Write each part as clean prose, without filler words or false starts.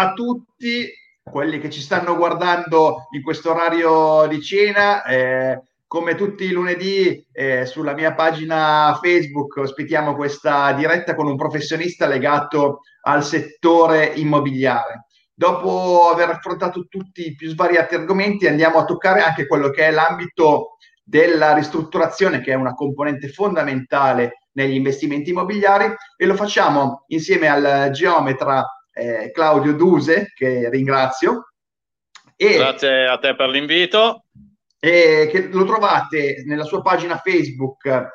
a tutti quelli che ci stanno guardando in questo orario di cena. Come tutti i lunedì, sulla mia pagina Facebook ospitiamo questa diretta con un professionista legato al settore immobiliare. Dopo aver affrontato tutti i più svariati argomenti, andiamo a toccare anche quello che è l'ambito della ristrutturazione, che è una componente fondamentale negli investimenti immobiliari, e lo facciamo insieme al geometra Claudio Duse, che ringrazio. Grazie a te per l'invito. E che lo trovate nella sua pagina Facebook,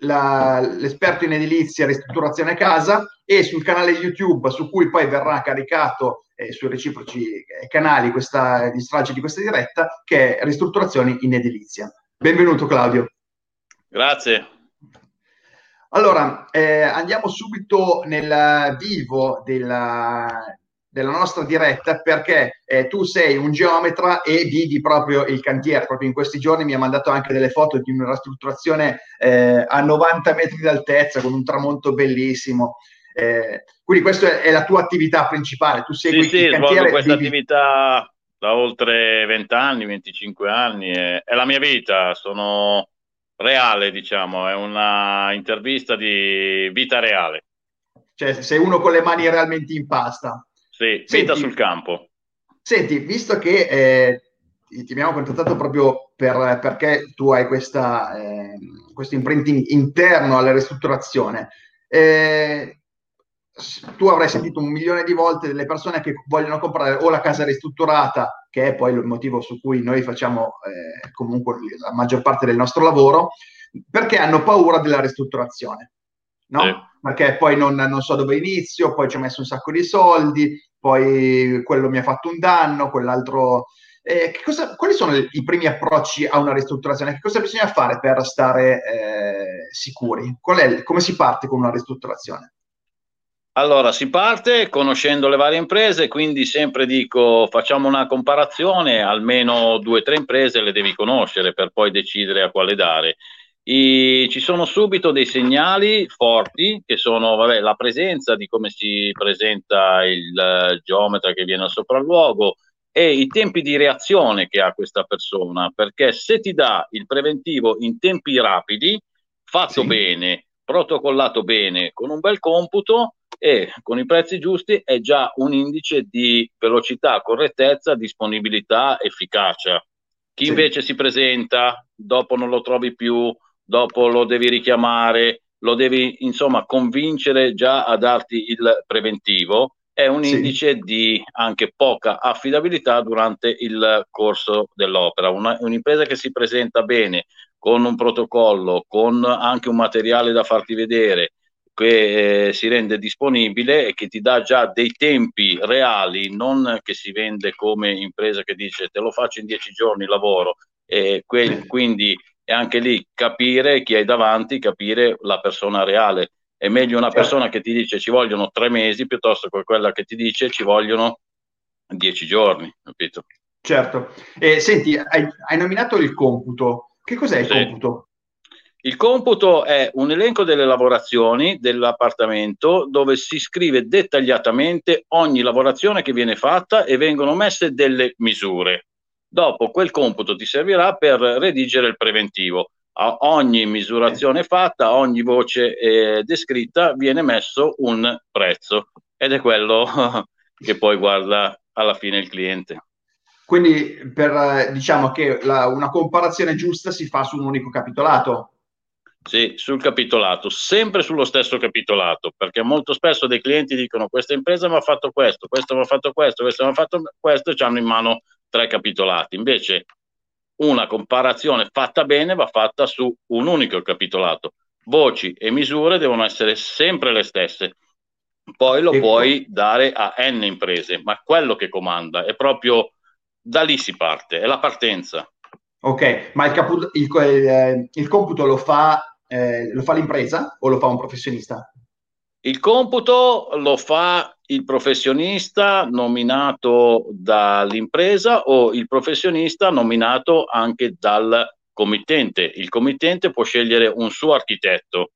l'esperto in edilizia, ristrutturazione casa, e sul canale YouTube, su cui poi verrà caricato sui reciproci canali gli stralci di questa diretta, che è Ristrutturazioni in edilizia. Benvenuto Claudio. Grazie. Allora, andiamo subito nel vivo della nostra diretta, perché tu sei un geometra e vivi proprio il cantiere. Proprio in questi giorni mi ha mandato anche delle foto di una ristrutturazione a 90 metri d'altezza con un tramonto bellissimo. Quindi questa è la tua attività principale, tu segui il cantiere. Sì, questa attività da oltre 20 anni, 25 anni, è la mia vita, sono reale, diciamo, è una intervista di vita reale. Cioè sei uno con le mani realmente in pasta. Sì, vita sul campo. Senti, visto che ti abbiamo contattato proprio perché tu hai questo imprinting interno alla ristrutturazione, tu avrai sentito 1.000.000 di volte delle persone che vogliono comprare o la casa ristrutturata, che è poi il motivo su cui noi facciamo comunque la maggior parte del nostro lavoro, perché hanno paura della ristrutturazione. No? Perché poi non so dove inizio, poi ci ho messo un sacco di soldi, poi quello mi ha fatto un danno, quell'altro. Quali sono i primi approcci a una ristrutturazione? Che cosa bisogna fare per stare sicuri? Come si parte con una ristrutturazione? Allora, si parte conoscendo le varie imprese, quindi sempre dico, facciamo una comparazione, almeno 2 o 3 imprese le devi conoscere per poi decidere a quale dare. Ci sono subito dei segnali forti che sono la presenza di come si presenta il geometra che viene al sopralluogo e i tempi di reazione che ha questa persona, perché se ti dà il preventivo in tempi rapidi, fatto bene, protocollato bene, con un bel computo e con i prezzi giusti, è già un indice di velocità, correttezza, disponibilità, efficacia. Chi invece si presenta, dopo non lo trovi più, dopo lo devi richiamare, lo devi insomma convincere già a darti il preventivo, è un indice di anche poca affidabilità durante il corso dell'opera. Un'impresa che si presenta bene, con un protocollo, con anche un materiale da farti vedere, che si rende disponibile e che ti dà già dei tempi reali, non che si vende come impresa che dice te lo faccio in 10 giorni lavoro, e quindi è anche lì capire chi hai davanti, capire la persona reale. È meglio una persona che ti dice ci vogliono 3 mesi piuttosto che quella che ti dice ci vogliono 10 giorni, capito? Certo. Senti, hai nominato il computo. Che cos'è il computo? Il computo è un elenco delle lavorazioni dell'appartamento dove si scrive dettagliatamente ogni lavorazione che viene fatta e vengono messe delle misure. Dopo, quel computo ti servirà per redigere il preventivo. A ogni misurazione fatta, a ogni voce descritta, viene messo un prezzo, ed è quello che poi guarda alla fine il cliente. Quindi diciamo che una comparazione giusta si fa su un unico capitolato. Sì, sul capitolato, sempre sullo stesso capitolato, perché molto spesso dei clienti dicono questa impresa mi ha fatto questo, questo mi ha fatto questo, questo mi ha fatto questo, e ci hanno in mano 3 capitolati. Invece una comparazione fatta bene va fatta su un unico capitolato. Voci e misure devono essere sempre le stesse. Poi lo puoi dare a N imprese, ma quello che comanda è proprio da lì si parte, è la partenza. Ok, ma il computo lo fa l'impresa o lo fa un professionista? Il computo lo fa il professionista nominato dall'impresa o il professionista nominato anche dal committente. Il committente può scegliere un suo architetto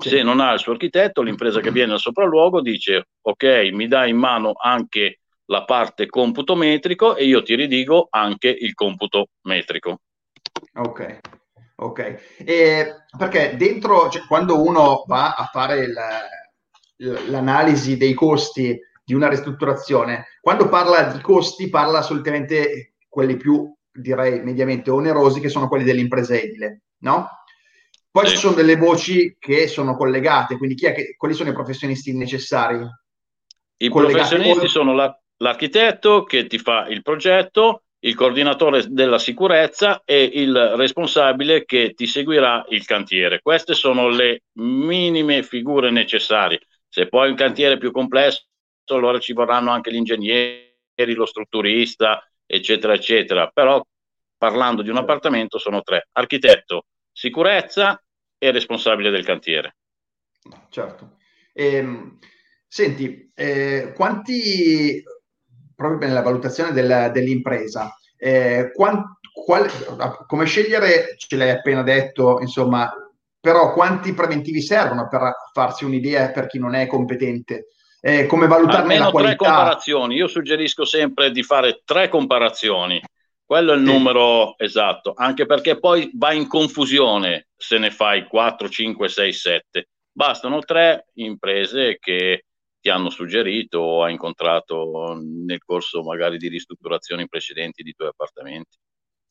Se non ha il suo architetto, l'impresa che viene al sopralluogo dice: ok, mi dai in mano anche la parte computo metrico e io ti ridigo anche il computo metrico. Ok, ok. Perché dentro, cioè, quando uno va a fare l'analisi dei costi di una ristrutturazione, quando parla di costi parla assolutamente quelli più, direi, mediamente onerosi, che sono quelli dell'impresa edile, no? Poi ci sono delle voci che sono collegate, quindi chi è che, quali sono i professionisti necessari? I professionisti sono l'architetto che ti fa il progetto, il coordinatore della sicurezza e il responsabile che ti seguirà il cantiere. Queste sono le minime figure necessarie. Se poi un cantiere è più complesso, allora ci vorranno anche gli ingegneri, lo strutturista, eccetera, eccetera. Però parlando di un appartamento sono tre: architetto, sicurezza e responsabile del cantiere. Certo. Senti, quanti, proprio nella valutazione dell'impresa, come scegliere, ce l'hai appena detto, insomma, però quanti preventivi servono per farsi un'idea per chi non è competente? Come valutarne la qualità? Almeno 3 comparazioni. Io suggerisco sempre di fare 3 comparazioni. Quello è il numero esatto, anche perché poi va in confusione se ne fai 4, 5, 6, 7. Bastano 3 imprese che ti hanno suggerito o hai incontrato nel corso magari di ristrutturazioni precedenti di tuoi appartamenti.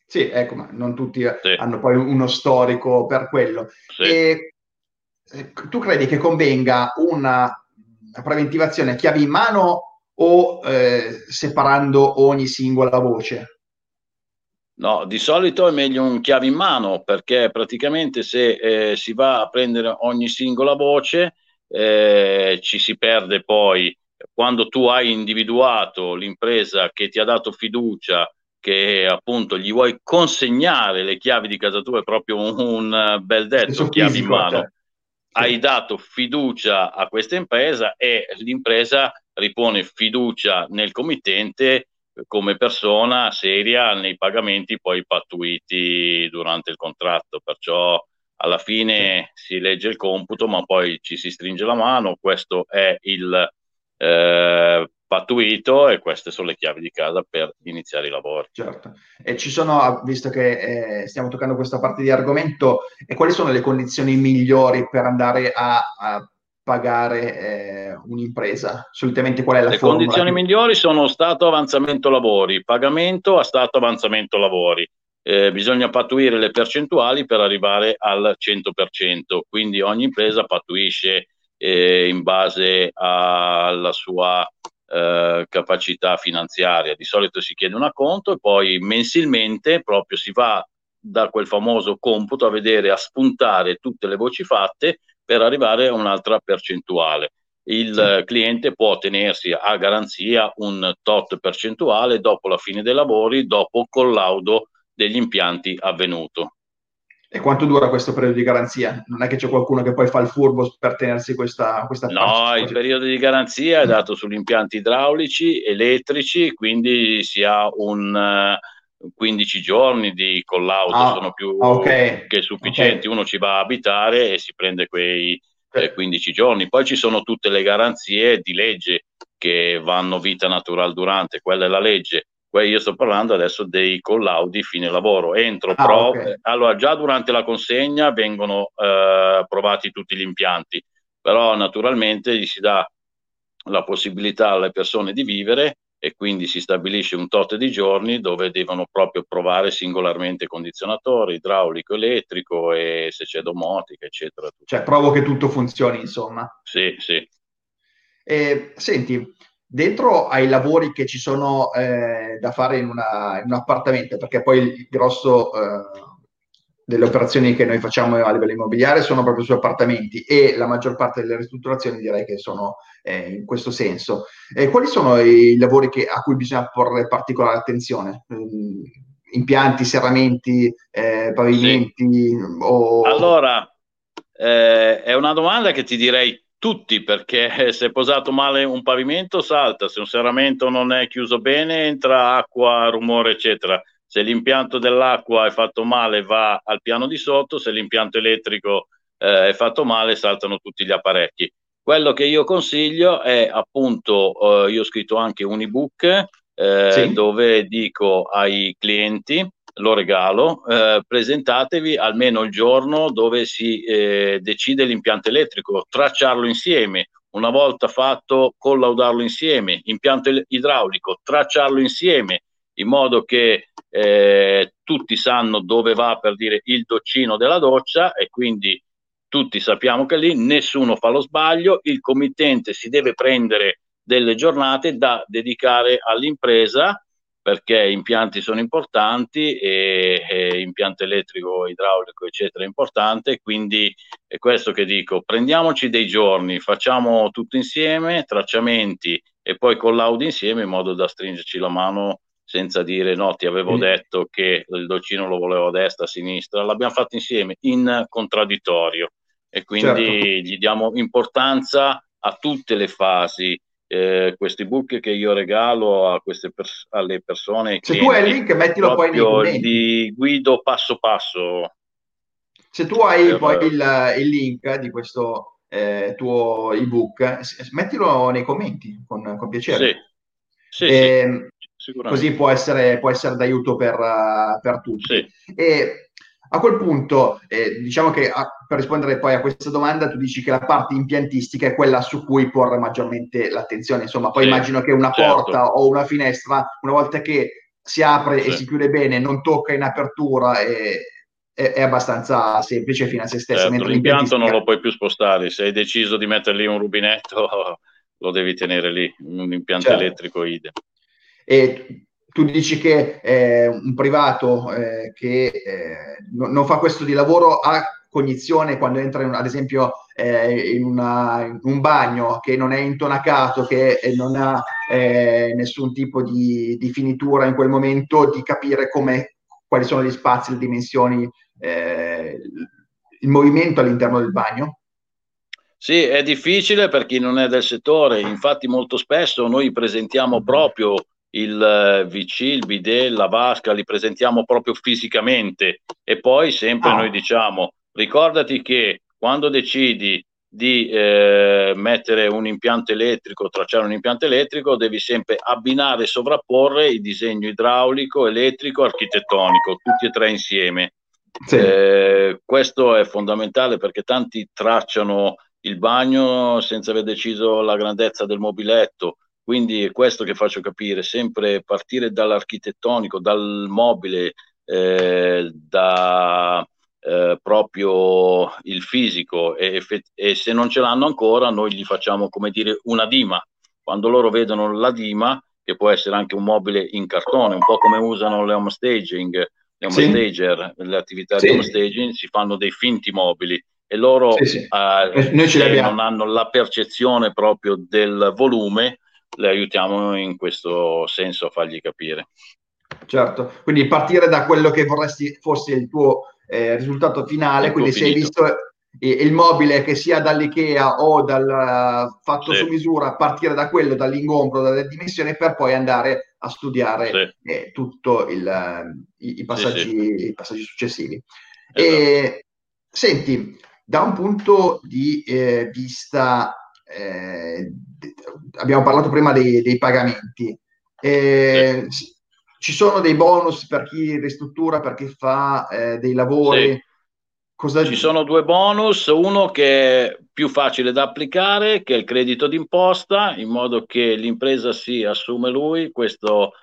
Sì, ecco, ma non tutti hanno poi uno storico per quello. Sì. E tu credi che convenga una preventivazione chiave in mano o separando ogni singola voce? No, di solito è meglio un chiave in mano, perché praticamente se si va a prendere ogni singola voce ci si perde poi. Quando tu hai individuato l'impresa che ti ha dato fiducia, che appunto gli vuoi consegnare le chiavi di casa tua, è proprio un bel detto, chiavi in mano. Hai dato fiducia a questa impresa e l'impresa ripone fiducia nel committente come persona seria nei pagamenti poi pattuiti durante il contratto. Perciò alla fine si legge il computo, ma poi ci si stringe la mano: questo è il pattuito e queste sono le chiavi di casa per iniziare i lavori. Certo. E ci sono, visto che stiamo toccando questa parte di argomento, e quali sono le condizioni migliori per andare a pagare un'impresa? Solitamente qual è la formula? Le condizioni migliori sono stato avanzamento lavori, pagamento a stato avanzamento lavori. Bisogna pattuire le percentuali per arrivare al 100%, quindi ogni impresa pattuisce in base alla sua capacità finanziaria. Di solito si chiede un acconto e poi mensilmente proprio si va da quel famoso computo a vedere, a spuntare tutte le voci fatte per arrivare a un'altra percentuale. Il cliente può tenersi a garanzia un tot percentuale dopo la fine dei lavori, dopo collaudo degli impianti avvenuto. E quanto dura questo periodo di garanzia? Non è che c'è qualcuno che poi fa il furbo per tenersi questa parte? No, il periodo di garanzia è dato sugli impianti idraulici, elettrici, quindi si ha un 15 giorni di collaudo, sono più che sufficienti. Uno ci va a abitare e si prende quei 15 giorni. Poi ci sono tutte le garanzie di legge che vanno vita naturale durante, quella è la legge. Io sto parlando adesso dei collaudi fine lavoro, allora già durante la consegna vengono provati tutti gli impianti, però naturalmente gli si dà la possibilità alle persone di vivere e quindi si stabilisce un tot di giorni dove devono proprio provare singolarmente condizionatore, idraulico, elettrico e se c'è domotica, eccetera. Cioè, provo che tutto funzioni, insomma. Sì, sì. Senti, dentro ai lavori che ci sono da fare in un appartamento, perché poi il grosso delle operazioni che noi facciamo a livello immobiliare sono proprio su appartamenti e la maggior parte delle ristrutturazioni direi che sono in questo senso. Quali sono i lavori a cui bisogna porre particolare attenzione? Impianti, serramenti, pavimenti? Sì. Allora, è una domanda che ti direi tutti, perché se è posato male un pavimento salta, se un serramento non è chiuso bene entra acqua, rumore, eccetera. Se l'impianto dell'acqua è fatto male va al piano di sotto, se l'impianto elettrico è fatto male, saltano tutti gli apparecchi. Quello che io consiglio è appunto, io ho scritto anche un ebook sì, dove dico ai clienti, lo regalo, presentatevi almeno il giorno dove si decide l'impianto elettrico, tracciarlo insieme, una volta fatto collaudarlo insieme, impianto idraulico, tracciarlo insieme, in modo che tutti sanno dove va, per dire, il doccino della doccia, e quindi tutti sappiamo che lì nessuno fa lo sbaglio. Il committente si deve prendere delle giornate da dedicare all'impresa, perché impianti sono importanti, e impianto elettrico, idraulico, eccetera, è importante. Quindi è questo che dico: prendiamoci dei giorni, facciamo tutto insieme, tracciamenti e poi collaudi insieme, in modo da stringerci la mano senza dire no, ti avevo detto che il doccino lo volevo a destra, a sinistra. L'abbiamo fatto insieme, in contraddittorio, e quindi certo, gli diamo importanza a tutte le fasi. Questi book che io regalo a queste alle persone, se tu hai il link mettilo poi nei commenti, di guido passo passo. Se tu hai poi il link di questo tuo ebook, mettilo nei commenti con piacere. Sì. Sì, sicuramente. Così può essere d'aiuto per tutti. Sì. E a quel punto, diciamo che per rispondere poi a questa domanda, tu dici che la parte impiantistica è quella su cui porre maggiormente l'attenzione. Insomma, poi sì, immagino che una porta o una finestra, una volta che si apre e si chiude bene, non tocca in apertura, è abbastanza semplice fino a se stessa. Mentre l'impianto non lo puoi più spostare. Se hai deciso di mettere lì un rubinetto, lo devi tenere lì. Un impianto elettrico idem. E tu dici che un privato che non fa questo di lavoro ha cognizione quando entra ad esempio in un bagno che non è intonacato, che non ha nessun tipo di finitura in quel momento, di capire quali sono gli spazi, le dimensioni, il movimento all'interno del bagno? Sì, è difficile per chi non è del settore. Infatti molto spesso noi presentiamo proprio il VC, il bidet, la vasca, li presentiamo proprio fisicamente, e poi sempre noi diciamo: ricordati che quando decidi di mettere un impianto elettrico, tracciare un impianto elettrico, devi sempre abbinare e sovrapporre il disegno idraulico, elettrico, architettonico, tutti e tre insieme. Sì. Questo è fondamentale, perché tanti tracciano il bagno senza aver deciso la grandezza del mobiletto. Quindi è questo che faccio capire, sempre partire dall'architettonico, dal mobile, proprio il fisico, e se non ce l'hanno ancora noi gli facciamo, come dire, una dima. Quando loro vedono la dima, che può essere anche un mobile in cartone, un po' come usano le home staging, le home stager, le attività di home staging, si fanno dei finti mobili. E loro noi ce l'abbiamo, non hanno la percezione proprio del volume, le aiutiamo in questo senso a fargli capire. Certo, quindi partire da quello che vorresti fosse il tuo risultato finale, quindi se hai visto il mobile, che sia dall'IKEA o dal fatto su misura, partire da quello, dall'ingombro, dalla dimensione, per poi andare a studiare tutto i passaggi, i passaggi successivi. Esatto. E senti, da un punto di vista, abbiamo parlato prima dei pagamenti, ci sono dei bonus per chi ristruttura, per chi fa dei lavori? Ci sono due bonus, uno che è più facile da applicare, che è il credito d'imposta, in modo che l'impresa si assume lui questo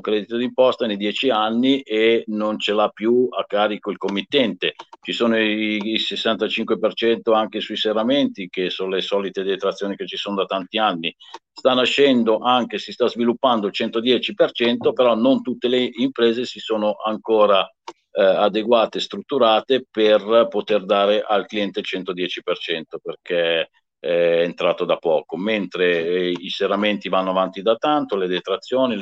credito d'imposta nei 10 anni, e non ce l'ha più a carico il committente. Ci sono i 65% anche sui serramenti, che sono le solite detrazioni che ci sono da tanti anni. Sta nascendo anche, si sta sviluppando il 110%, però non tutte le imprese si sono ancora adeguate, strutturate per poter dare al cliente il 110%, perché è entrato da poco, mentre i serramenti vanno avanti da tanto, le detrazioni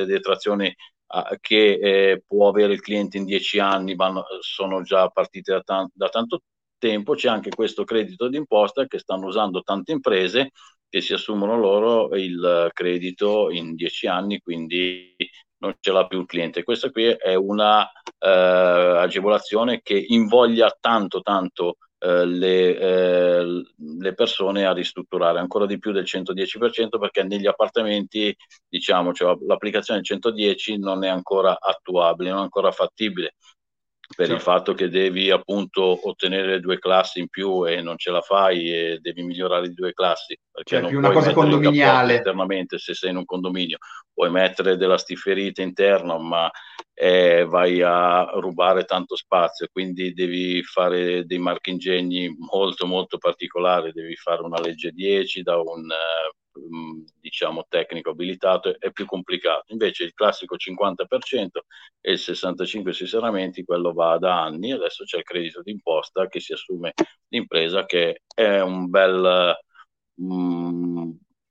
che può avere il cliente in 10 anni sono già partite da tanto tempo. C'è anche questo credito d'imposta che stanno usando tante imprese, che si assumono loro il credito in 10 anni, quindi non ce l'ha più il cliente. Questa qui è una agevolazione che invoglia tanto le persone a ristrutturare ancora di più del 110%, perché negli appartamenti, diciamo, cioè, l'applicazione del 110 non è ancora attuabile, non è ancora fattibile per il fatto che devi appunto ottenere 2 classi in più e non ce la fai, e devi migliorare di 2 classi, perché non più puoi una cosa condominiale internamente se sei in un condominio, puoi mettere della stiferita interna, ma vai a rubare tanto spazio, quindi devi fare dei marchingegni molto molto particolari, devi fare una legge 10 da un diciamo tecnico abilitato, è più complicato. Invece il classico 50% e il 65% sui serramenti, quello va da anni. Adesso c'è il credito d'imposta che si assume l'impresa, che è un bel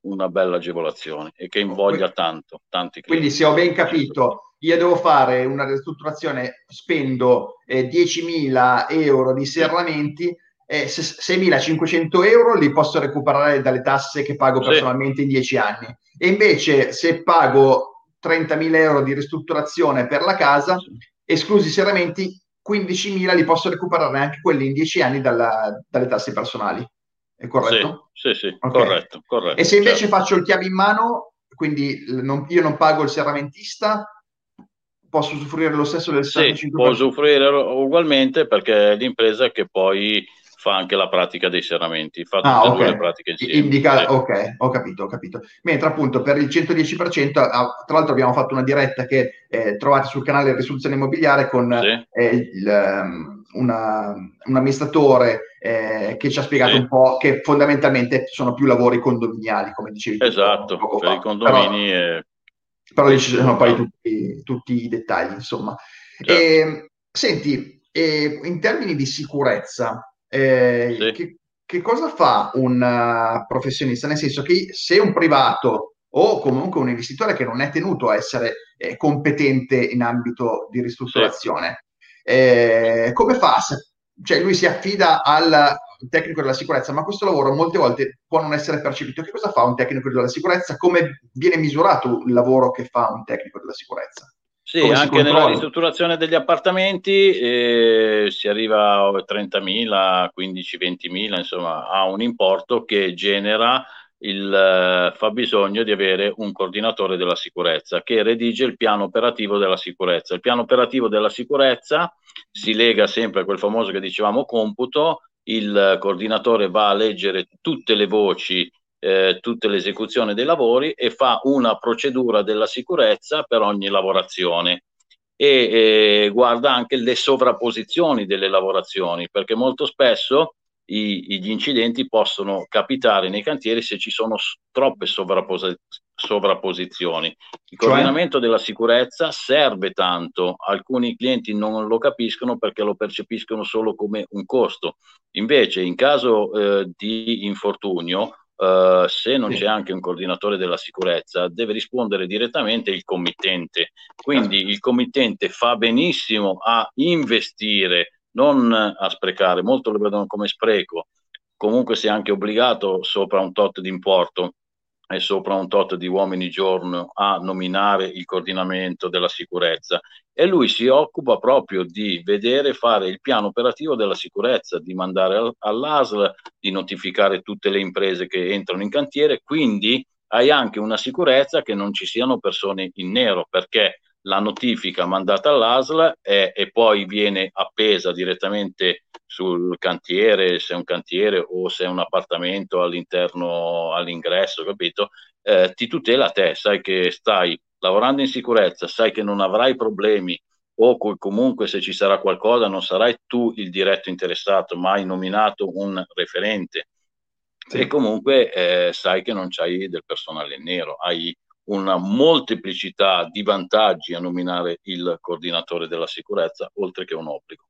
una bella agevolazione e che invoglia tanto tanti clienti. Quindi se ho ben capito, io devo fare una ristrutturazione, spendo 10.000 euro di serramenti, 6.500 euro li posso recuperare dalle tasse che pago personalmente in 10 anni, e invece se pago 30.000 euro di ristrutturazione per la casa, esclusi i serramenti, 15.000 li posso recuperare anche quelli in 10 anni dalle tasse personali. È corretto? Sì, okay. corretto. E se invece faccio il chiave in mano, quindi io non pago il serramentista, posso usufruire lo stesso del 65%? Sì, può usufruire ugualmente, perché è l'impresa che poi fa anche la pratica dei serramenti, fa tutte e due le pratiche insieme. Ok, ho capito. Mentre appunto per il 110%, tra l'altro abbiamo fatto una diretta che trovate sul canale Risoluzione Immobiliare con un amministratore che ci ha spiegato un po' che fondamentalmente sono più lavori condominiali, come dicevi. Esatto, per i condomini. Però lì ci sono poi tutti i dettagli, insomma. Senti, in termini di sicurezza, che cosa fa un professionista? Nel senso che se un privato o comunque un investitore che non è tenuto a essere competente in ambito di ristrutturazione, come fa? Cioè lui si affida al tecnico della sicurezza, ma questo lavoro molte volte può non essere percepito. Che cosa fa un tecnico della sicurezza? Come viene misurato il lavoro che fa un tecnico della sicurezza? Sì, anche nella ristrutturazione degli appartamenti si arriva a 30.000, 15-20.000, insomma, a un importo che genera il fabbisogno di avere un coordinatore della sicurezza che redige il piano operativo della sicurezza. Il piano operativo della sicurezza si lega sempre a quel famoso che dicevamo computo. Il coordinatore va a leggere tutte le voci, tutte le esecuzioni dei lavori, e fa una procedura della sicurezza per ogni lavorazione e guarda anche le sovrapposizioni delle lavorazioni, perché molto spesso gli incidenti possono capitare nei cantieri se ci sono troppe sovrapposizioni. Il coordinamento della sicurezza serve tanto. Alcuni clienti non lo capiscono perché lo percepiscono solo come un costo. Invece in caso di infortunio, se non c'è anche un coordinatore della sicurezza, deve rispondere direttamente il committente. Quindi il committente fa benissimo a investire, non a sprecare. Molto lo vedono come spreco. Comunque si è anche obbligato sopra un tot di importo e sopra un tot di uomini giorno a nominare il coordinamento della sicurezza, e lui si occupa proprio di vedere, fare il piano operativo della sicurezza, di mandare all'ASL, di notificare tutte le imprese che entrano in cantiere. Quindi hai anche una sicurezza che non ci siano persone in nero, perché la notifica mandata all'ASL e poi viene appesa direttamente sul cantiere, se è un cantiere o se è un appartamento all'interno, all'ingresso, capito? Ti tutela te, sai che stai lavorando in sicurezza, sai che non avrai problemi, o comunque se ci sarà qualcosa non sarai tu il diretto interessato, ma hai nominato un referente. E comunque sai che non c'hai del personale in nero, hai una molteplicità di vantaggi a nominare il coordinatore della sicurezza, oltre che un obbligo.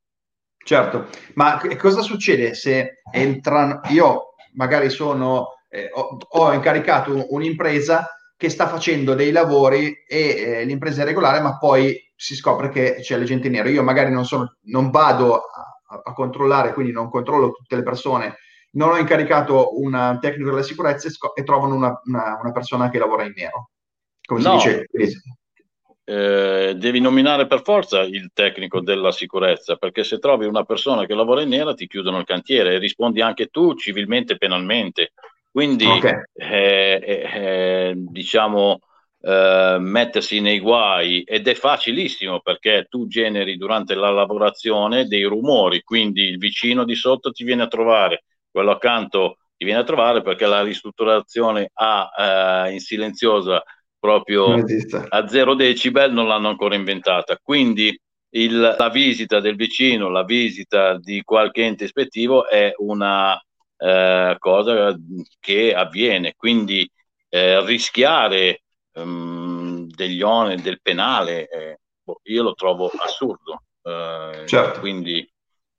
Certo, ma cosa succede se entrano? Io magari ho incaricato un'impresa che sta facendo dei lavori e l'impresa è regolare, ma poi si scopre che c'è la gente in nero. Io magari non vado a controllare, quindi non controllo tutte le persone, non ho incaricato un tecnico della sicurezza e trovano una persona che lavora in nero. Come si dice? devi nominare per forza il tecnico della sicurezza, perché se trovi una persona che lavora in nera ti chiudono il cantiere e rispondi anche tu civilmente e penalmente. Quindi okay. Mettersi nei guai, ed è facilissimo perché tu generi durante la lavorazione dei rumori, quindi il vicino di sotto ti viene a trovare, quello accanto ti viene a trovare, perché la ristrutturazione in silenziosa proprio a 0 decibel non l'hanno ancora inventata. Quindi la visita del vicino, la visita di qualche ente ispettivo è una cosa che avviene, quindi rischiare degli oneri del penale io lo trovo assurdo. Certo. Quindi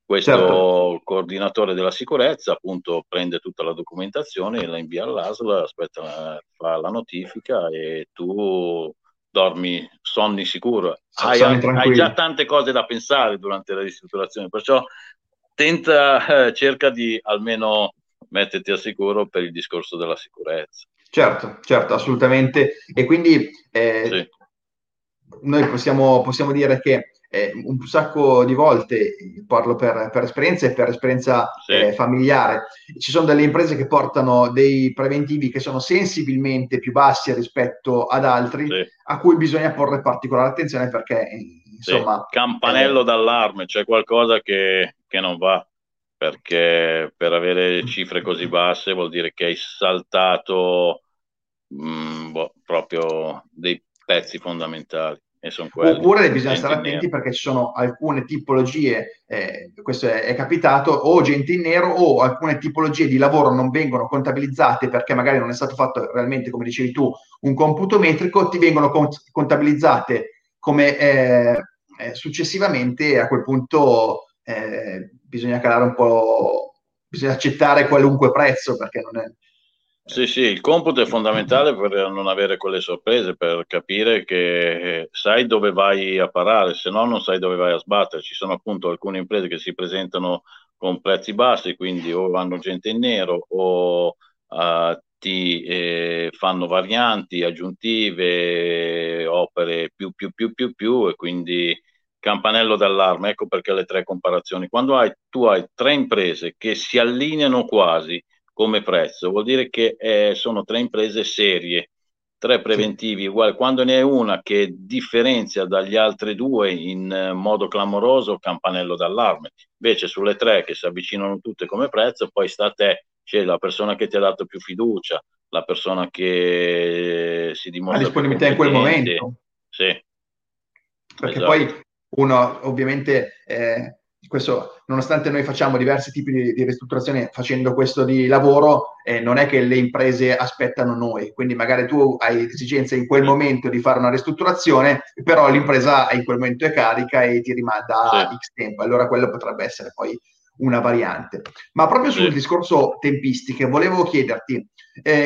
questo certo. Coordinatore della sicurezza appunto prende tutta la documentazione, la invia all'ASL, fa la notifica e tu dormi sonni sicuro. Hai già tante cose da pensare durante la ristrutturazione, perciò cerca di almeno metterti al sicuro per il discorso della sicurezza. Certo, certo, assolutamente. E quindi sì. Noi possiamo dire che un sacco di volte, parlo per esperienza e per esperienza sì. Familiare, ci sono delle imprese che portano dei preventivi che sono sensibilmente più bassi rispetto ad altri, sì. a cui bisogna porre particolare attenzione perché insomma... Sì. Campanello d'allarme, c'è qualcosa che non va, perché per avere cifre così basse vuol dire che hai saltato proprio dei pezzi fondamentali. E sono quelli. Oppure bisogna stare attenti perché ci sono alcune tipologie, questo è capitato, o gente in nero o alcune tipologie di lavoro non vengono contabilizzate perché magari non è stato fatto realmente, come dicevi tu, un computo metrico, ti vengono contabilizzate come successivamente, a quel punto bisogna calare un po', bisogna accettare qualunque prezzo perché non è... Sì, sì, il computo è fondamentale per non avere quelle sorprese, per capire che sai dove vai a parare, se no non sai dove vai a sbattere. Ci sono appunto alcune imprese che si presentano con prezzi bassi, quindi o vanno gente in nero o ti fanno varianti aggiuntive, opere più, e quindi campanello d'allarme. Ecco perché le tre comparazioni. Quando tu hai tre imprese che si allineano quasi come prezzo, vuol dire che sono tre imprese serie, tre preventivi uguali. Quando ne è una che differenzia dagli altri due in modo clamoroso, campanello d'allarme. Invece sulle tre che si avvicinano tutte come prezzo, poi sta a te, c'è la persona che ti ha dato più fiducia, la persona che si dimostra disponibilità in quel momento. Sì. Perché esatto. Poi uno ovviamente... Questo, nonostante noi facciamo diversi tipi di ristrutturazione facendo questo di lavoro, non è che le imprese aspettano noi, quindi magari tu hai esigenza in quel momento di fare una ristrutturazione, però l'impresa in quel momento è carica e ti rimanda sì. X tempo, allora quello potrebbe essere poi una variante. Ma proprio sul sì. discorso tempistiche volevo chiederti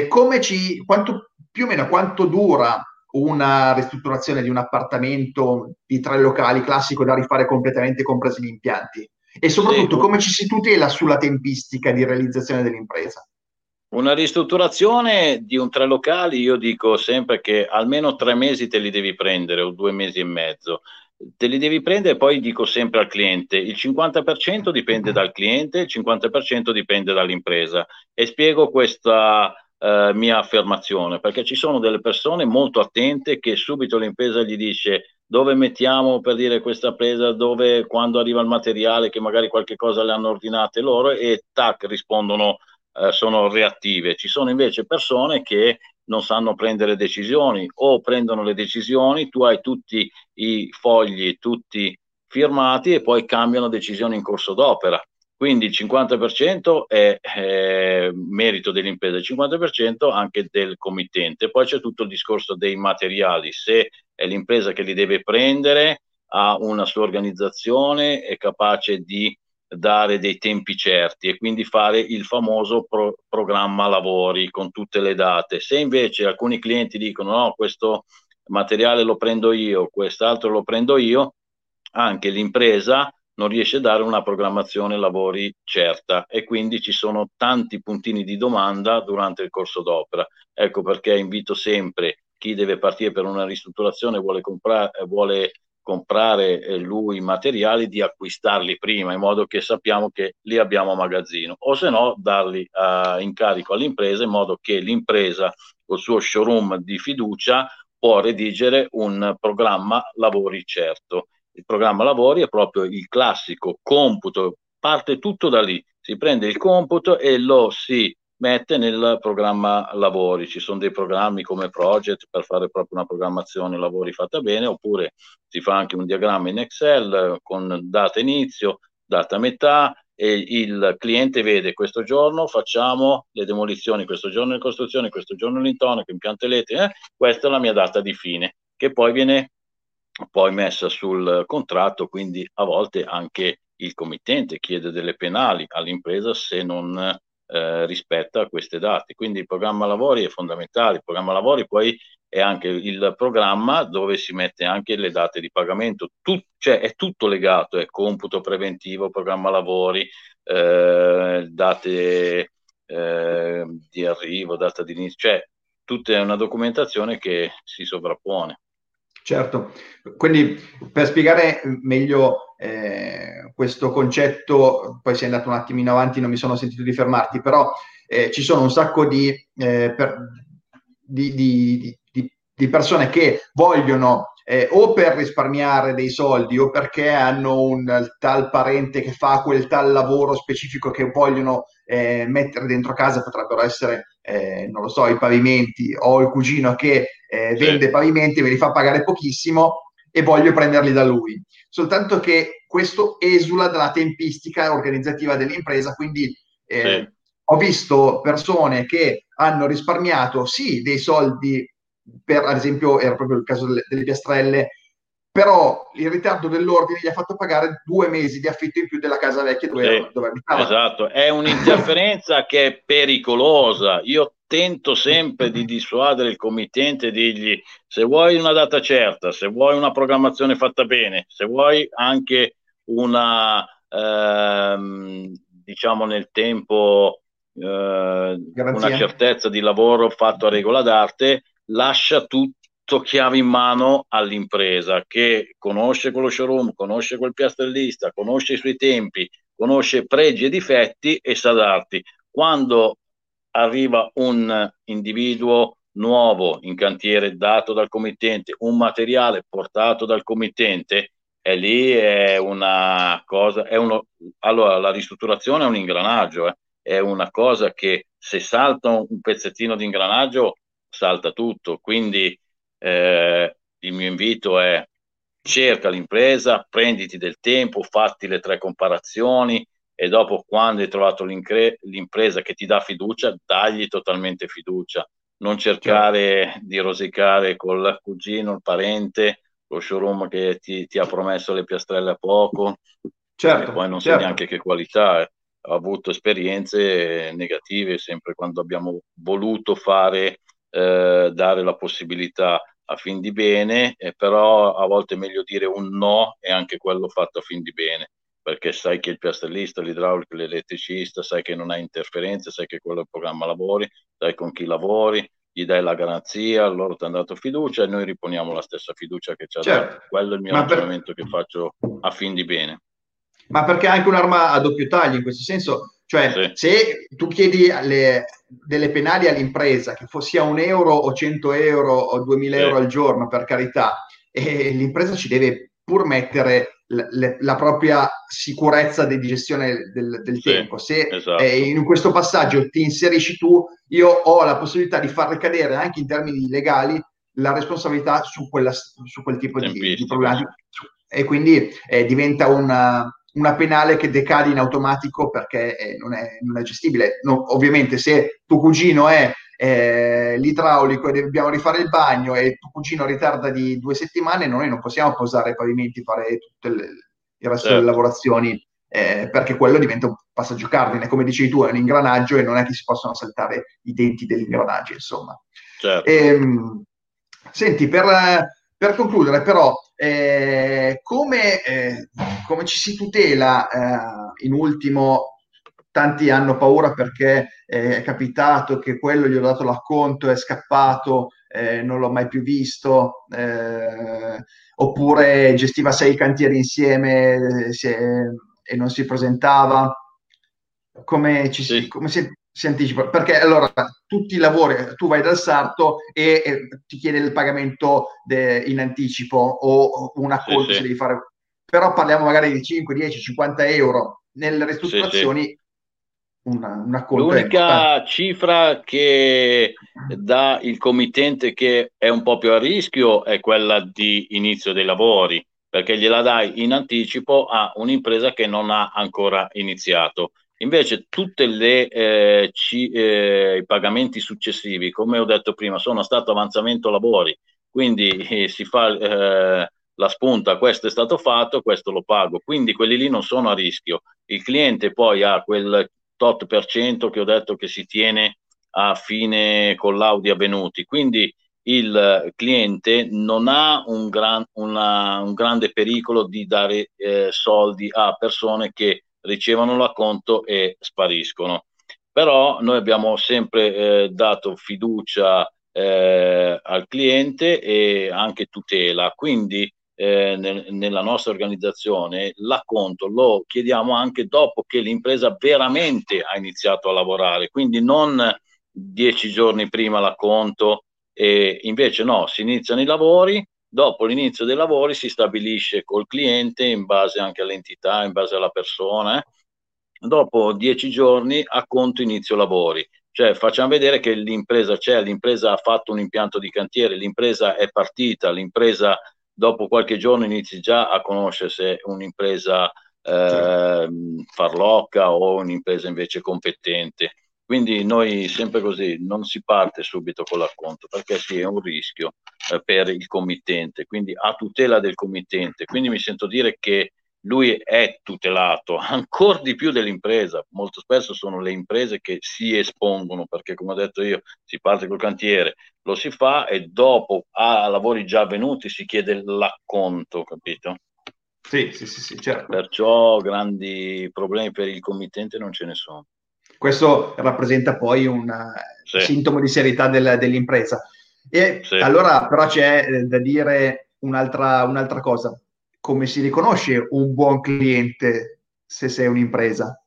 quanto dura una ristrutturazione di un appartamento di 3 locali classico da rifare completamente, compresi gli impianti, e soprattutto sì. come ci si tutela sulla tempistica di realizzazione dell'impresa? Una ristrutturazione di un 3 locali, io dico sempre che almeno 3 mesi te li devi prendere, o 2 mesi e mezzo te li devi prendere. Poi dico sempre al cliente, il 50% dipende dal cliente, il 50% dipende dall'impresa, e spiego questa mia affermazione, perché ci sono delle persone molto attente che subito l'impresa gli dice dove mettiamo, per dire, questa presa, dove, quando arriva il materiale, che magari qualche cosa le hanno ordinate loro, e tac, rispondono, sono reattive. Ci sono invece persone che non sanno prendere decisioni, o prendono le decisioni, tu hai tutti i fogli, tutti firmati, e poi cambiano decisioni in corso d'opera. Quindi il 50% è merito dell'impresa, il 50% anche del committente. Poi c'è tutto il discorso dei materiali, se è l'impresa che li deve prendere, ha una sua organizzazione, è capace di dare dei tempi certi e quindi fare il famoso programma lavori con tutte le date. Se invece alcuni clienti dicono no, questo materiale lo prendo io, quest'altro lo prendo io, anche l'impresa non riesce a dare una programmazione lavori certa, e quindi ci sono tanti puntini di domanda durante il corso d'opera. Ecco perché invito sempre chi deve partire per una ristrutturazione vuole comprare lui i materiali, di acquistarli prima, in modo che sappiamo che li abbiamo a magazzino, o se no darli in carico all'impresa, in modo che l'impresa col suo showroom di fiducia può redigere un programma lavori certo. Il programma lavori è proprio il classico computo, parte tutto da lì, si prende il computo e lo si mette nel programma lavori. Ci sono dei programmi come Project per fare proprio una programmazione lavori fatta bene, oppure si fa anche un diagramma in Excel con data inizio, data metà, e il cliente vede: questo giorno facciamo le demolizioni, questo giorno le costruzioni, questo giorno l'intonico, impianto elettrico, questa è la mia data di fine, che poi viene poi messa sul contratto. Quindi a volte anche il committente chiede delle penali all'impresa se non rispetto a queste date. Quindi il programma lavori è fondamentale. Il programma lavori poi è anche il programma dove si mette anche le date di pagamento, cioè è tutto legato, è computo preventivo, programma lavori, date di arrivo, data di inizio, cioè tutta è una documentazione che si sovrappone. Certo, quindi per spiegare meglio questo concetto, poi sei andato un attimino avanti, non mi sono sentito di fermarti, però ci sono un sacco di persone che vogliono o per risparmiare dei soldi o perché hanno un tal parente che fa quel tal lavoro specifico che vogliono mettere dentro casa, potrebbero essere, non lo so, i pavimenti, o il cugino che vende pavimenti, me li fa pagare pochissimo e voglio prenderli da lui, soltanto che questo esula dalla tempistica organizzativa dell'impresa. Quindi ho visto persone che hanno risparmiato sì dei soldi, per ad esempio era proprio il caso delle piastrelle, però il ritardo dell'ordine gli ha fatto pagare 2 mesi di affitto in più della casa vecchia dove abitava. Esatto, è un'interferenza che è pericolosa. Io tento sempre di dissuadere il committente e dirgli: se vuoi una data certa, se vuoi una programmazione fatta bene, se vuoi anche una diciamo nel tempo una certezza di lavoro fatto a regola d'arte, lascia tutto chiave in mano all'impresa, che conosce quello showroom, conosce quel piastrellista, conosce i suoi tempi, conosce pregi e difetti e sa darti. Quando arriva un individuo nuovo in cantiere dato dal committente, un materiale portato dal committente, e lì è una cosa, allora la ristrutturazione è un ingranaggio, è una cosa che se salta un pezzettino di ingranaggio salta tutto. Quindi il mio invito è: cerca l'impresa, prenditi del tempo, fatti le 3 comparazioni, e dopo, quando hai trovato l'impresa che ti dà fiducia, dagli totalmente fiducia. Non cercare di rosicare col cugino, il parente, lo showroom che ti ha promesso le piastrelle a poco, e poi non sai neanche che qualità è. Ho avuto esperienze negative sempre quando abbiamo voluto fare dare la possibilità a fin di bene, però a volte è meglio dire un no, e anche quello fatto a fin di bene, perché sai che il piastrellista, l'idraulico, l'elettricista, sai che non hai interferenze, sai che quello è il programma lavori, sai con chi lavori, gli dai la garanzia, loro ti hanno dato fiducia e noi riponiamo la stessa fiducia che ci ha dato. Quello è il mio ragionamento che faccio a fin di bene. Ma perché è anche un'arma a doppio taglio in questo senso, cioè se tu chiedi delle penali all'impresa, che sia 1 euro o 100 euro o 2000 euro al giorno, per carità, e l'impresa ci deve pur mettere la propria sicurezza di gestione del tempo. Se in questo passaggio ti inserisci tu, io ho la possibilità di far ricadere anche in termini legali la responsabilità su quel tipo di problemi, e quindi diventa una penale che decade in automatico, perché non è gestibile. No, ovviamente se tuo cugino è l'idraulico e dobbiamo rifare il bagno e il tuo cugino ritarda di 2 settimane, noi non possiamo posare i pavimenti, fare tutto il resto delle lavorazioni, perché quello diventa un passaggio cardine, come dicevi tu, è un ingranaggio e non è che si possono saltare i denti dell'ingranaggio, insomma. Senti, per concludere però, come ci si tutela in ultimo tanti hanno paura perché è capitato che quello gli ho dato l'acconto, è scappato, non l'ho mai più visto, oppure gestiva 6 cantieri insieme e non si presentava. Come ci si, come si anticipa? Perché allora tutti i lavori, tu vai dal sarto e ti chiede il pagamento in anticipo o un acconto se devi fare, però parliamo magari di 5, 10, 50 euro nelle ristrutturazioni. Una l'unica cifra che dà il committente che è un po' più a rischio è quella di inizio dei lavori, perché gliela dai in anticipo a un'impresa che non ha ancora iniziato. Invece tutte le i pagamenti successivi, come ho detto prima, sono stato avanzamento lavori, quindi si fa la spunta, questo è stato fatto, questo lo pago, quindi quelli lì non sono a rischio. Il cliente poi ha quel tot % che ho detto che si tiene a fine collaudi avvenuti, quindi il cliente non ha un grande pericolo di dare soldi a persone che ricevono l'acconto e spariscono. Però noi abbiamo sempre dato fiducia al cliente e anche tutela, quindi nella nostra organizzazione l'acconto lo chiediamo anche dopo che l'impresa veramente ha iniziato a lavorare, quindi non 10 giorni prima l'acconto, e invece no, si iniziano i lavori, dopo l'inizio dei lavori si stabilisce col cliente in base anche all'entità, in base alla persona, dopo 10 giorni acconto inizio lavori, cioè facciamo vedere che l'impresa c'è, l'impresa ha fatto un impianto di cantiere, l'impresa è partita, l'impresa dopo qualche giorno inizi già a conoscere se un'impresa farlocca o un'impresa invece competente. Quindi noi sempre così, non si parte subito con l'acconto, perché sì, è un rischio per il committente, quindi a tutela del committente. Quindi mi sento dire che lui è tutelato ancora di più dell'impresa. Molto spesso sono le imprese che si espongono, perché come ho detto io, si parte col cantiere, lo si fa e dopo a lavori già avvenuti si chiede l'acconto, capito? Sì, certo. Perciò grandi problemi per il committente non ce ne sono. Questo rappresenta poi un sintomo di serietà dell'impresa. E allora però c'è da dire un'altra cosa. Come si riconosce un buon cliente se sei un'impresa?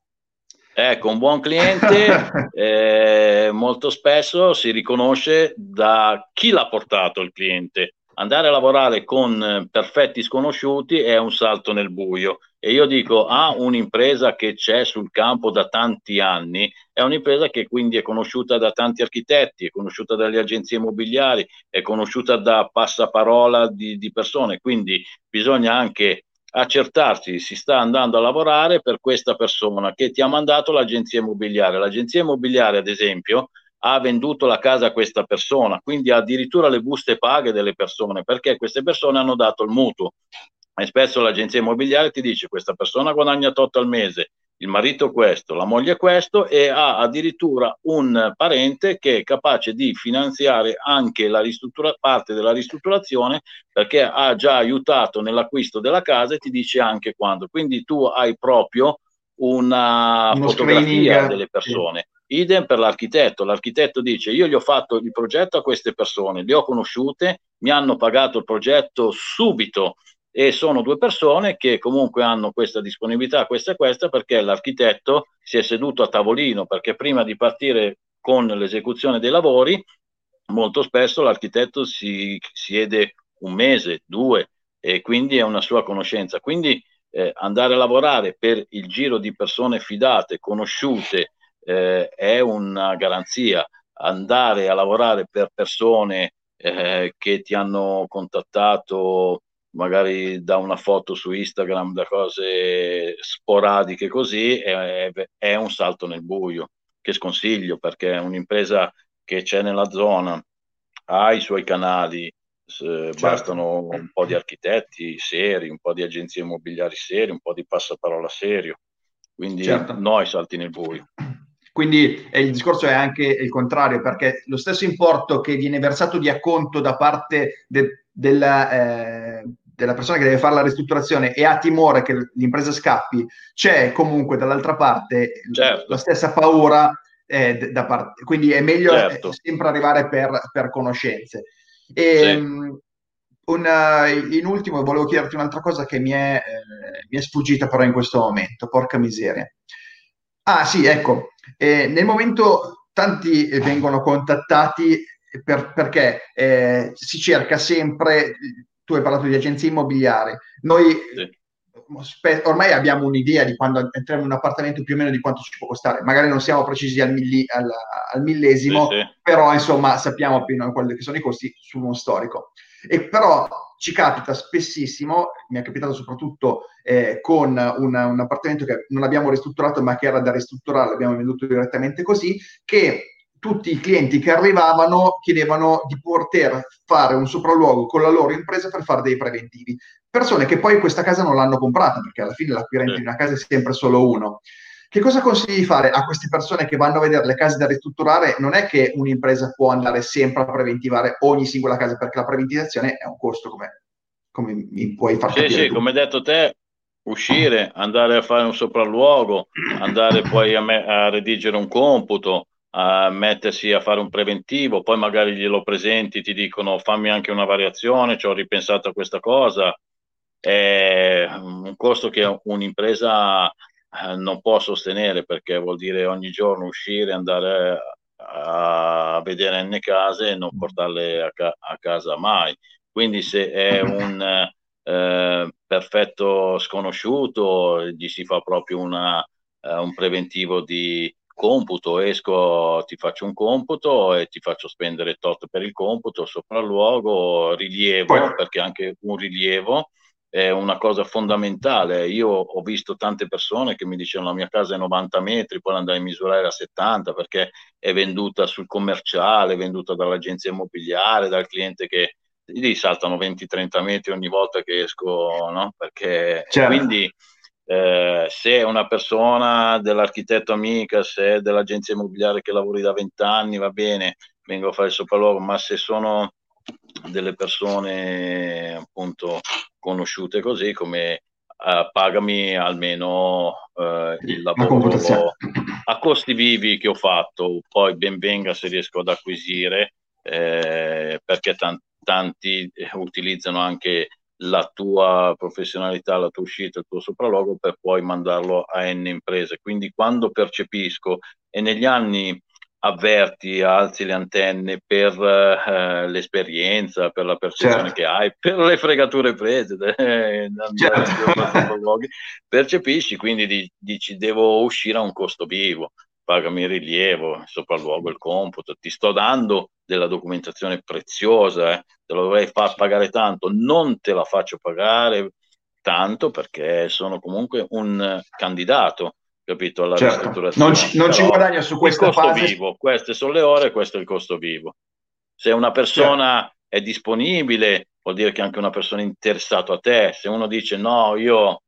Ecco, un buon cliente molto spesso si riconosce da chi l'ha portato il cliente. Andare a lavorare con perfetti sconosciuti è un salto nel buio. E io dico, un'impresa che c'è sul campo da tanti anni, è un'impresa che quindi è conosciuta da tanti architetti, è conosciuta dalle agenzie immobiliari, è conosciuta da passaparola di persone, quindi bisogna anche accertarsi, si sta andando a lavorare per questa persona che ti ha mandato l'agenzia immobiliare. L'agenzia immobiliare, ad esempio, ha venduto la casa a questa persona, quindi ha addirittura le buste paghe delle persone, perché queste persone hanno dato il mutuo. E spesso l'agenzia immobiliare ti dice: questa persona guadagna tot al mese, il marito questo, la moglie questo, e ha addirittura un parente che è capace di finanziare anche la parte della ristrutturazione, perché ha già aiutato nell'acquisto della casa e ti dice anche quando. Quindi tu hai proprio uno fotografia screening delle persone. Idem per l'architetto. L'architetto dice: io gli ho fatto il progetto a queste persone, le ho conosciute, mi hanno pagato il progetto subito, e sono 2 persone che comunque hanno questa disponibilità, questa e questa, perché l'architetto si è seduto a tavolino, perché prima di partire con l'esecuzione dei lavori molto spesso l'architetto si siede 1 mese, 2, e quindi è una sua conoscenza. Quindi andare a lavorare per il giro di persone fidate, conosciute, è una garanzia. Andare a lavorare per persone che ti hanno contattato magari da una foto su Instagram, da cose sporadiche così, è un salto nel buio che sconsiglio, perché è un'impresa che c'è nella zona, ha i suoi canali, bastano un po' di architetti seri, un po' di agenzie immobiliari serie, un po' di passaparola serio, quindi no ai salti nel buio. Quindi il discorso è anche il contrario, perché lo stesso importo che viene versato di acconto da parte della della persona che deve fare la ristrutturazione e ha timore che l'impresa scappi, c'è comunque dall'altra parte la stessa paura da parte, quindi è meglio sempre arrivare per conoscenze. In ultimo volevo chiederti un'altra cosa che mi è sfuggita però in questo momento, porca miseria. Ah sì, ecco, nel momento tanti vengono contattati perché si cerca sempre, tu hai parlato di agenzie immobiliari, noi ormai abbiamo un'idea di quando entriamo in un appartamento più o meno di quanto ci può costare, magari non siamo precisi al millesimo, però insomma sappiamo più o meno quelli che sono i costi su uno storico. E però ci capita spessissimo, mi è capitato soprattutto con un appartamento che non abbiamo ristrutturato ma che era da ristrutturare, l'abbiamo venduto direttamente così, che tutti i clienti che arrivavano chiedevano di poter fare un sopralluogo con la loro impresa per fare dei preventivi. Persone che poi questa casa non l'hanno comprata, perché alla fine l'acquirente di una casa è sempre solo uno. Che cosa consigli di fare a queste persone che vanno a vedere le case da ristrutturare? Non è che un'impresa può andare sempre a preventivare ogni singola casa, perché la preventivazione è un costo, come mi puoi far capire. Sì, come hai detto te, uscire, andare a fare un sopralluogo, andare poi a redigere un computo, a mettersi a fare un preventivo, poi magari glielo presenti, ti dicono fammi anche una variazione, ci ho ripensato a questa cosa. È un costo che un'impresa non può sostenere, perché vuol dire ogni giorno uscire, andare a vedere N case e non portarle a casa mai. Quindi se è un perfetto sconosciuto, gli si fa proprio un preventivo di computo, esco, ti faccio un computo e ti faccio spendere tot per il computo, sopralluogo, rilievo, perché anche un rilievo è una cosa fondamentale. Io ho visto tante persone che mi dicevano la mia casa è 90 metri, poi andai a misurare a 70 perché è venduta sul commerciale, è venduta dall'agenzia immobiliare, dal cliente, che lì saltano 20-30 metri ogni volta che esco, no? Perché quindi se è una persona dell'architetto amica, se è dell'agenzia immobiliare che lavori da 20 anni, va bene, vengo a fare il sopralluogo, ma se sono delle persone appunto conosciute così, come pagami almeno il lavoro a costi vivi che ho fatto, poi ben venga se riesco ad acquisire, perché tanti utilizzano anche la tua professionalità, la tua uscita, il tuo sopralluogo per poi mandarlo a N imprese. Quindi quando percepisco e negli anni avverti, alzi le antenne per l'esperienza, per la percezione che hai, per le fregature prese, percepisci, quindi dici devo uscire a un costo vivo, pagami il rilievo, il sopralluogo, il computo, ti sto dando della documentazione preziosa, te la dovrei far pagare tanto, non te la faccio pagare tanto perché sono comunque un candidato, capito, alla ristrutturazione. Non ci guadagno su questa fase. Vivo. Queste sono le ore, questo è il costo vivo. Se una persona è disponibile, vuol dire che anche una persona è interessata a te. Se uno dice no, io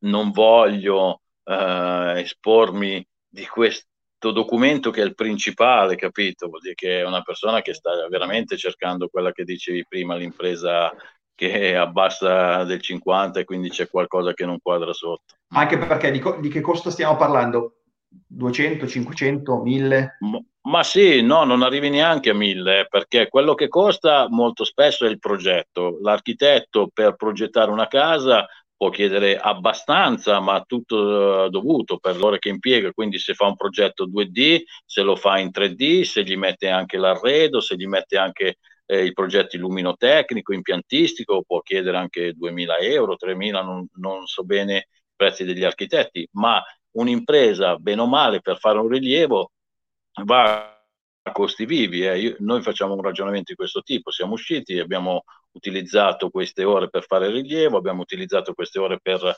non voglio espormi di questo documento che è il principale, capito, vuol dire che è una persona che sta veramente cercando quella che dicevi prima, l'impresa che abbassa del 50 e quindi c'è qualcosa che non quadra sotto. Anche perché di che costo stiamo parlando? 200, 500, 1000? Ma sì, no, non arrivi neanche a 1000, perché quello che costa molto spesso è il progetto. L'architetto per progettare una casa può chiedere abbastanza, ma tutto dovuto per l'ora che impiega, quindi se fa un progetto 2D, se lo fa in 3D, se gli mette anche l'arredo, se gli mette anche il progetto illuminotecnico, impiantistico, può chiedere anche 2.000 euro, 3.000, non so bene i prezzi degli architetti, ma un'impresa, bene o male, per fare un rilievo va a costi vivi. Noi facciamo un ragionamento di questo tipo, siamo usciti, abbiamo utilizzato queste ore per fare il rilievo, abbiamo utilizzato queste ore per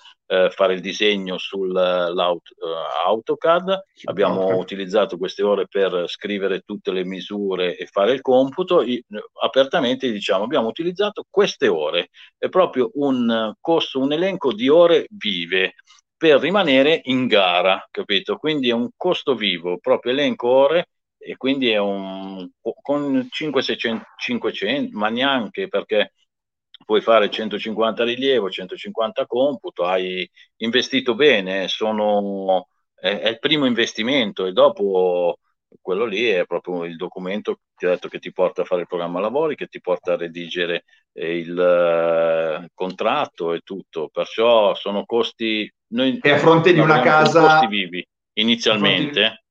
fare il disegno sull'AutoCAD, abbiamo utilizzato queste ore per scrivere tutte le misure e fare il computo. Apertamente diciamo abbiamo utilizzato queste ore, è proprio un costo, un elenco di ore vive per rimanere in gara, capito? Quindi è un costo vivo, proprio elenco ore, e quindi è con 500, ma neanche, perché puoi fare 150 rilievo, 150 computo, hai investito bene, è il primo investimento, e dopo quello lì è proprio il documento, ti ho detto, che ti porta a fare il programma lavori, che ti porta a redigere il contratto e tutto, perciò sono costi, noi, e a fronte di una casa, costi vivi inizialmente,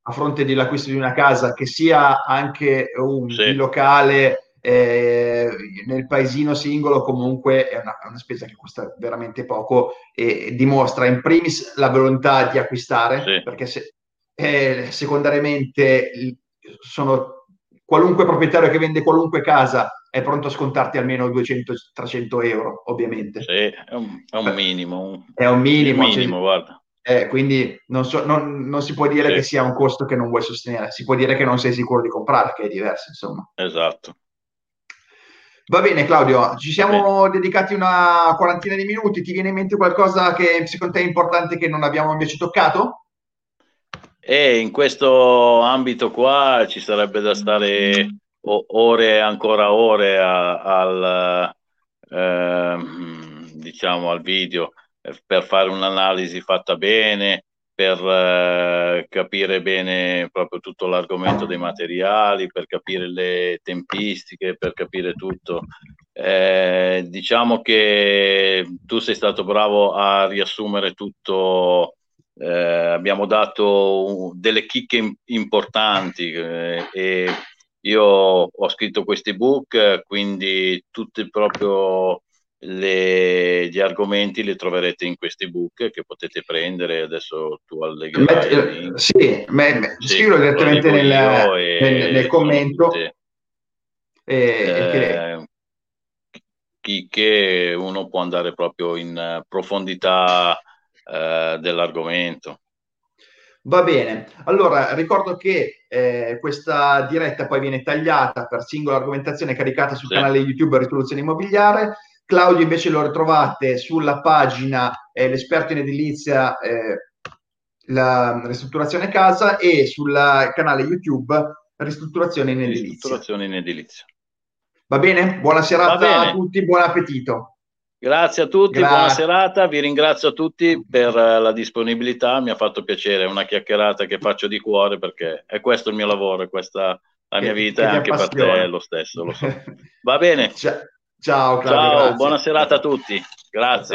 a fronte dell'acquisto di una casa, che sia anche un locale nel paesino singolo, comunque è una spesa che costa veramente poco e dimostra in primis la volontà di acquistare, perché secondariamente qualunque proprietario che vende qualunque casa è pronto a scontarti almeno 200-300 euro, ovviamente. È un minimo, guarda. Quindi non si può dire che sia un costo che non vuoi sostenere, si può dire che non sei sicuro di comprare, che è diverso, insomma. Esatto. Va bene, Claudio, ci siamo dedicati una quarantina di minuti. Ti viene in mente qualcosa che secondo te è importante che non abbiamo invece toccato? E in questo ambito qua ci sarebbe da stare ore al video, per fare un'analisi fatta bene, per capire bene proprio tutto l'argomento dei materiali, per capire le tempistiche, per capire tutto. Diciamo che tu sei stato bravo a riassumere tutto. Abbiamo dato delle chicche importanti, e io ho scritto questi book, quindi tutti proprio gli argomenti li troverete in questi book che potete prendere. Adesso tu allegherai scrivo direttamente nel commento che uno può andare proprio in profondità dell'argomento. Va bene, allora ricordo che questa diretta poi viene tagliata per singola argomentazione, caricata sul canale YouTube Risoluzione Immobiliare. Claudio invece lo ritrovate sulla pagina l'esperto in edilizia, la ristrutturazione casa, e sul canale YouTube Ristrutturazione in edilizia. Va bene? Buona serata a tutti, buon appetito. Grazie a tutti, buona serata, vi ringrazio a tutti per la disponibilità, mi ha fatto piacere, è una chiacchierata che faccio di cuore, perché è questo il mio lavoro, è questa la mia vita, e anche passione. Per te è lo stesso, lo so. Va bene. Ciao Claudio, buona serata a tutti, grazie.